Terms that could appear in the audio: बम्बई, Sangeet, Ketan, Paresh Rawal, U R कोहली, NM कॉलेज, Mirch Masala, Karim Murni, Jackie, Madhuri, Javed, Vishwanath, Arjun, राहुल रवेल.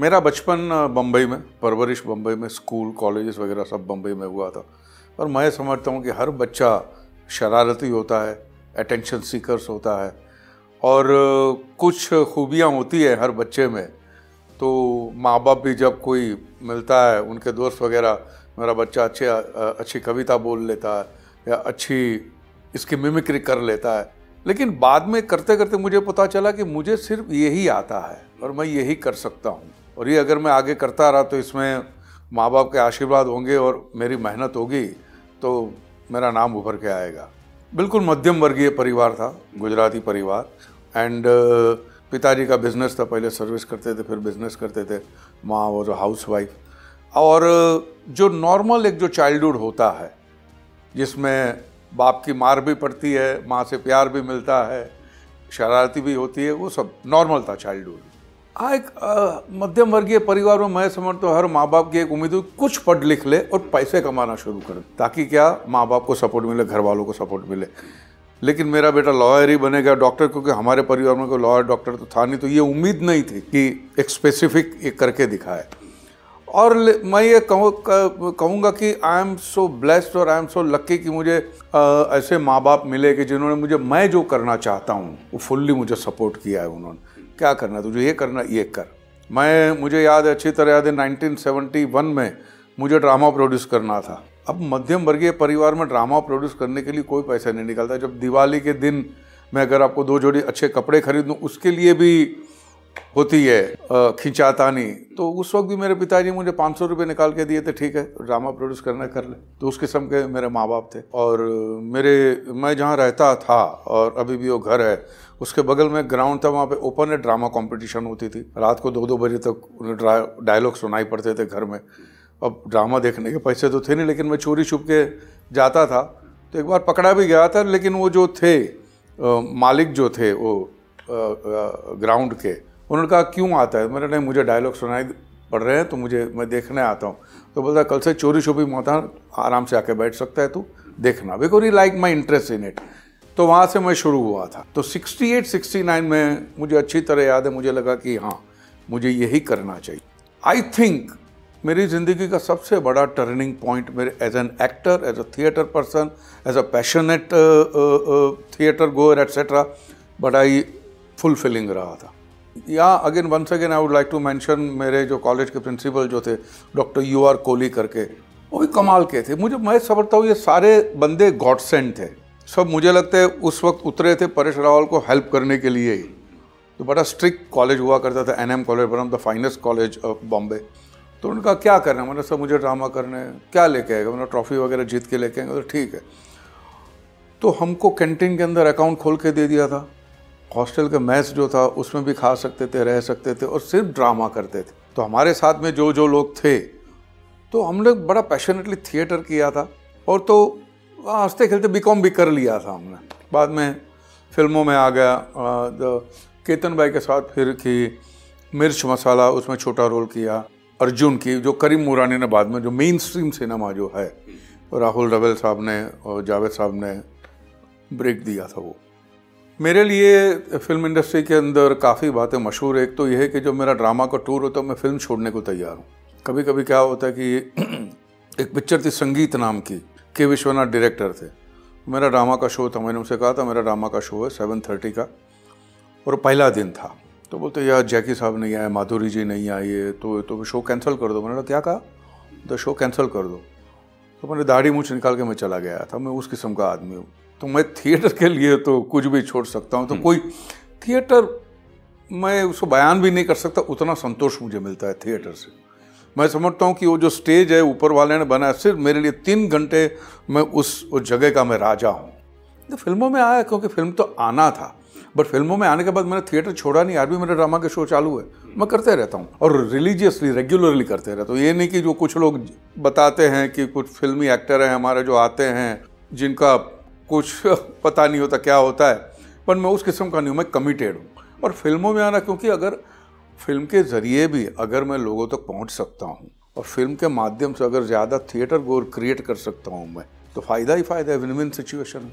मेरा बचपन बम्बई में, परवरिश बम्बई में, स्कूल कॉलेजेस वगैरह सब बम्बई में हुआ था। और मैं समझता हूँ कि हर बच्चा शरारती होता है, अटेंशन सीकर्स होता है और कुछ खूबियाँ होती है हर बच्चे में। तो माँ बाप भी जब कोई मिलता है, उनके दोस्त वगैरह, मेरा बच्चा अच्छी कविता बोल लेता है या अच्छी इसकी मिमिक्री कर लेता है। लेकिन बाद में करते करते मुझे पता चला कि मुझे सिर्फ यही आता है और मैं यही कर सकता हूँ। और ये अगर मैं आगे करता रहा तो इसमें माँ बाप के आशीर्वाद होंगे और मेरी मेहनत होगी तो मेरा नाम उभर के आएगा। बिल्कुल मध्यम वर्गीय परिवार था, गुजराती परिवार। एंड पिताजी का बिज़नेस था, पहले सर्विस करते थे, फिर बिज़नेस करते थे। माँ वो हाउस वाइफ। और जो नॉर्मल एक जो चाइल्डहुड होता है जिसमें बाप की मार भी पड़ती है, माँ से प्यार भी मिलता है, शरारती भी होती है, वो सब नॉर्मल था चाइल्डहुड। हाँ, एक मध्यम वर्गीय परिवार में मैं समझता हूँ हर माँ बाप की एक उम्मीद हो कुछ पढ़ लिख ले और पैसे कमाना शुरू कर, ताकि क्या माँ बाप को सपोर्ट मिले, घर वालों को सपोर्ट मिले। लेकिन मेरा बेटा लॉयर ही बनेगा, डॉक्टर, क्योंकि हमारे परिवार में कोई लॉयर डॉक्टर तो था नहीं। तो ये उम्मीद नहीं थी कि एक स्पेसिफिक ये करके दिखाए। और मैं ये कहूँगा कि आई एम सो ब्लेस्ड और आई एम सो लक्की कि मुझे ऐसे माँ बाप मिले कि जिन्होंने मुझे मैं जो करना चाहता हूँ वो फुल्ली मुझे सपोर्ट किया है। उन्होंने क्या करना तुझे, ये करना, ये कर। मुझे याद है, अच्छी तरह याद है, 1971 में मुझे ड्रामा प्रोड्यूस करना था। अब मध्यम वर्गीय परिवार में ड्रामा प्रोड्यूस करने के लिए कोई पैसा नहीं निकलता। जब दिवाली के दिन मैं अगर आपको दो जोड़ी अच्छे कपड़े खरीद दूँ, उसके लिए भी होती है खिंचातानी। तो उस वक्त भी मेरे पिताजी मुझे 500 रुपये निकाल के दिए थे, ठीक है ड्रामा प्रोड्यूस करना कर ले। तो उस किस्म के मेरे माँ बाप थे। और मैं जहाँ रहता था और अभी भी वो घर है, उसके बगल में ग्राउंड था, वहाँ पे ओपन एयर ड्रामा कंपटीशन होती थी। रात को 2-2 बजे तक उन्हें डायलॉग सुनाई पड़ते थे घर में। अब ड्रामा देखने के पैसे तो थे नहीं, लेकिन मैं चोरी छुप के जाता था। तो एक बार पकड़ा भी गया था, लेकिन वो जो थे मालिक जो थे वो ग्राउंड के, उन्होंने कहा क्यों आता है? मैंने नहीं, मुझे डायलॉग सुनाई पड़ रहे हैं तो मैं देखने आता हूँ। तो बोलता कल से चोरी छुपी मौता, आराम से आके बैठ सकता है तू देखना, because he like my interest in it. तो वहाँ से मैं शुरू हुआ था। तो 68-69 में मुझे अच्छी तरह याद है, मुझे लगा कि हाँ मुझे यही करना चाहिए। आई थिंक मेरी ज़िंदगी का सबसे बड़ा टर्निंग पॉइंट मेरे as an actor, as a theatre person, as a passionate theatre goer etcetera बड़ा ही फुलफिलिंग रहा था। या again once again I would like to mention मेरे जो कॉलेज के प्रिंसिपल जो थे डॉक्टर U R कोहली करके, वो भी कमाल के थे। मैं समझता हूँ ये सारे बंदे गॉडसेंड थे सब। मुझे लगता है उस वक्त उतरे थे परेश रावल को हेल्प करने के लिए ही। तो बड़ा स्ट्रिक्ट कॉलेज हुआ करता था, NM कॉलेज, one of the finest कॉलेज of Bombay. तो उनका क्या करना है, मतलब सर मुझे ड्रामा करना है, क्या लेके आएगा, मतलब ट्रॉफी वगैरह जीत के लेके आएंगे, तो ठीक है। तो हमको कैंटीन के अंदर अकाउंट खोल के दे दिया था। हॉस्टल का मैस जो था उसमें भी खा सकते थे, रह सकते थे और सिर्फ ड्रामा करते थे। तो हमारे साथ में जो जो लोग थे, तो हमने बड़ा पैशनेटली थिएटर किया था। और तो हंसते खेलते बीकॉम भी कर लिया था हमने। बाद में फिल्मों में आ गया, केतन भाई के साथ फिर की मिर्च मसाला, उसमें छोटा रोल किया। अर्जुन की जो करीम मुरानी ने बाद में, जो मेन स्ट्रीम सिनेमा जो है, राहुल रवेल साहब ने और जावेद साहब ने ब्रेक दिया था। वो मेरे लिए फिल्म इंडस्ट्री के अंदर काफ़ी बातें मशहूर है। एक तो यह है कि जो मेरा ड्रामा का टूर होता है, मैं फिल्म छोड़ने को तैयार हूँ। कभी कभी क्या होता है कि एक पिक्चर थी संगीत नाम की, के विश्वनाथ डायरेक्टर थे। मेरा ड्रामा का शो था, मैंने उनसे कहा था मेरा ड्रामा का शो है 7:30 का और पहला दिन था। तो बोलते यार जैकी साहब नहीं आए, माधुरी जी नहीं आए, तो शो कैंसिल कर दो। मैंने क्या कहा, तो शो कैंसिल कर दो। तो मैंने दाढ़ी मूछ निकाल के मैं चला गया था। मैं उस किस्म का आदमी हूँ, तो मैं थिएटर के लिए तो कुछ भी छोड़ सकता हूँ। तो कोई थिएटर, मैं उसको बयान भी नहीं कर सकता, उतना संतोष मुझे मिलता है थिएटर से। मैं समझता हूँ कि वो जो स्टेज है ऊपर वाले ने बनाया सिर्फ मेरे लिए, 3 घंटे मैं उस जगह का मैं राजा हूँ। तो फिल्मों में आया क्योंकि फिल्म तो आना था, बट फिल्मों में आने के बाद मैंने थिएटर छोड़ा नहीं। आज भी मेरे ड्रामा के शो चालू है, मैं करते रहता हूँ और रिलीजियसली, रेगुलरली करते रहता हूँ। ये नहीं कि जो कुछ लोग बताते हैं कि कुछ फिल्मी एक्टर हैं हमारे जो आते हैं जिनका कुछ पता नहीं होता क्या होता है, पर मैं उस किस्म का नहीं हूँ। मैं कमिटेड हूँ। और फिल्मों में आना क्योंकि अगर फिल्म के ज़रिए भी अगर मैं लोगों तक पहुँच सकता हूँ और फिल्म के माध्यम से अगर ज़्यादा थिएटर गोर क्रिएट कर सकता हूँ मैं, तो फ़ायदा ही फ़ायदा है। Win win situation.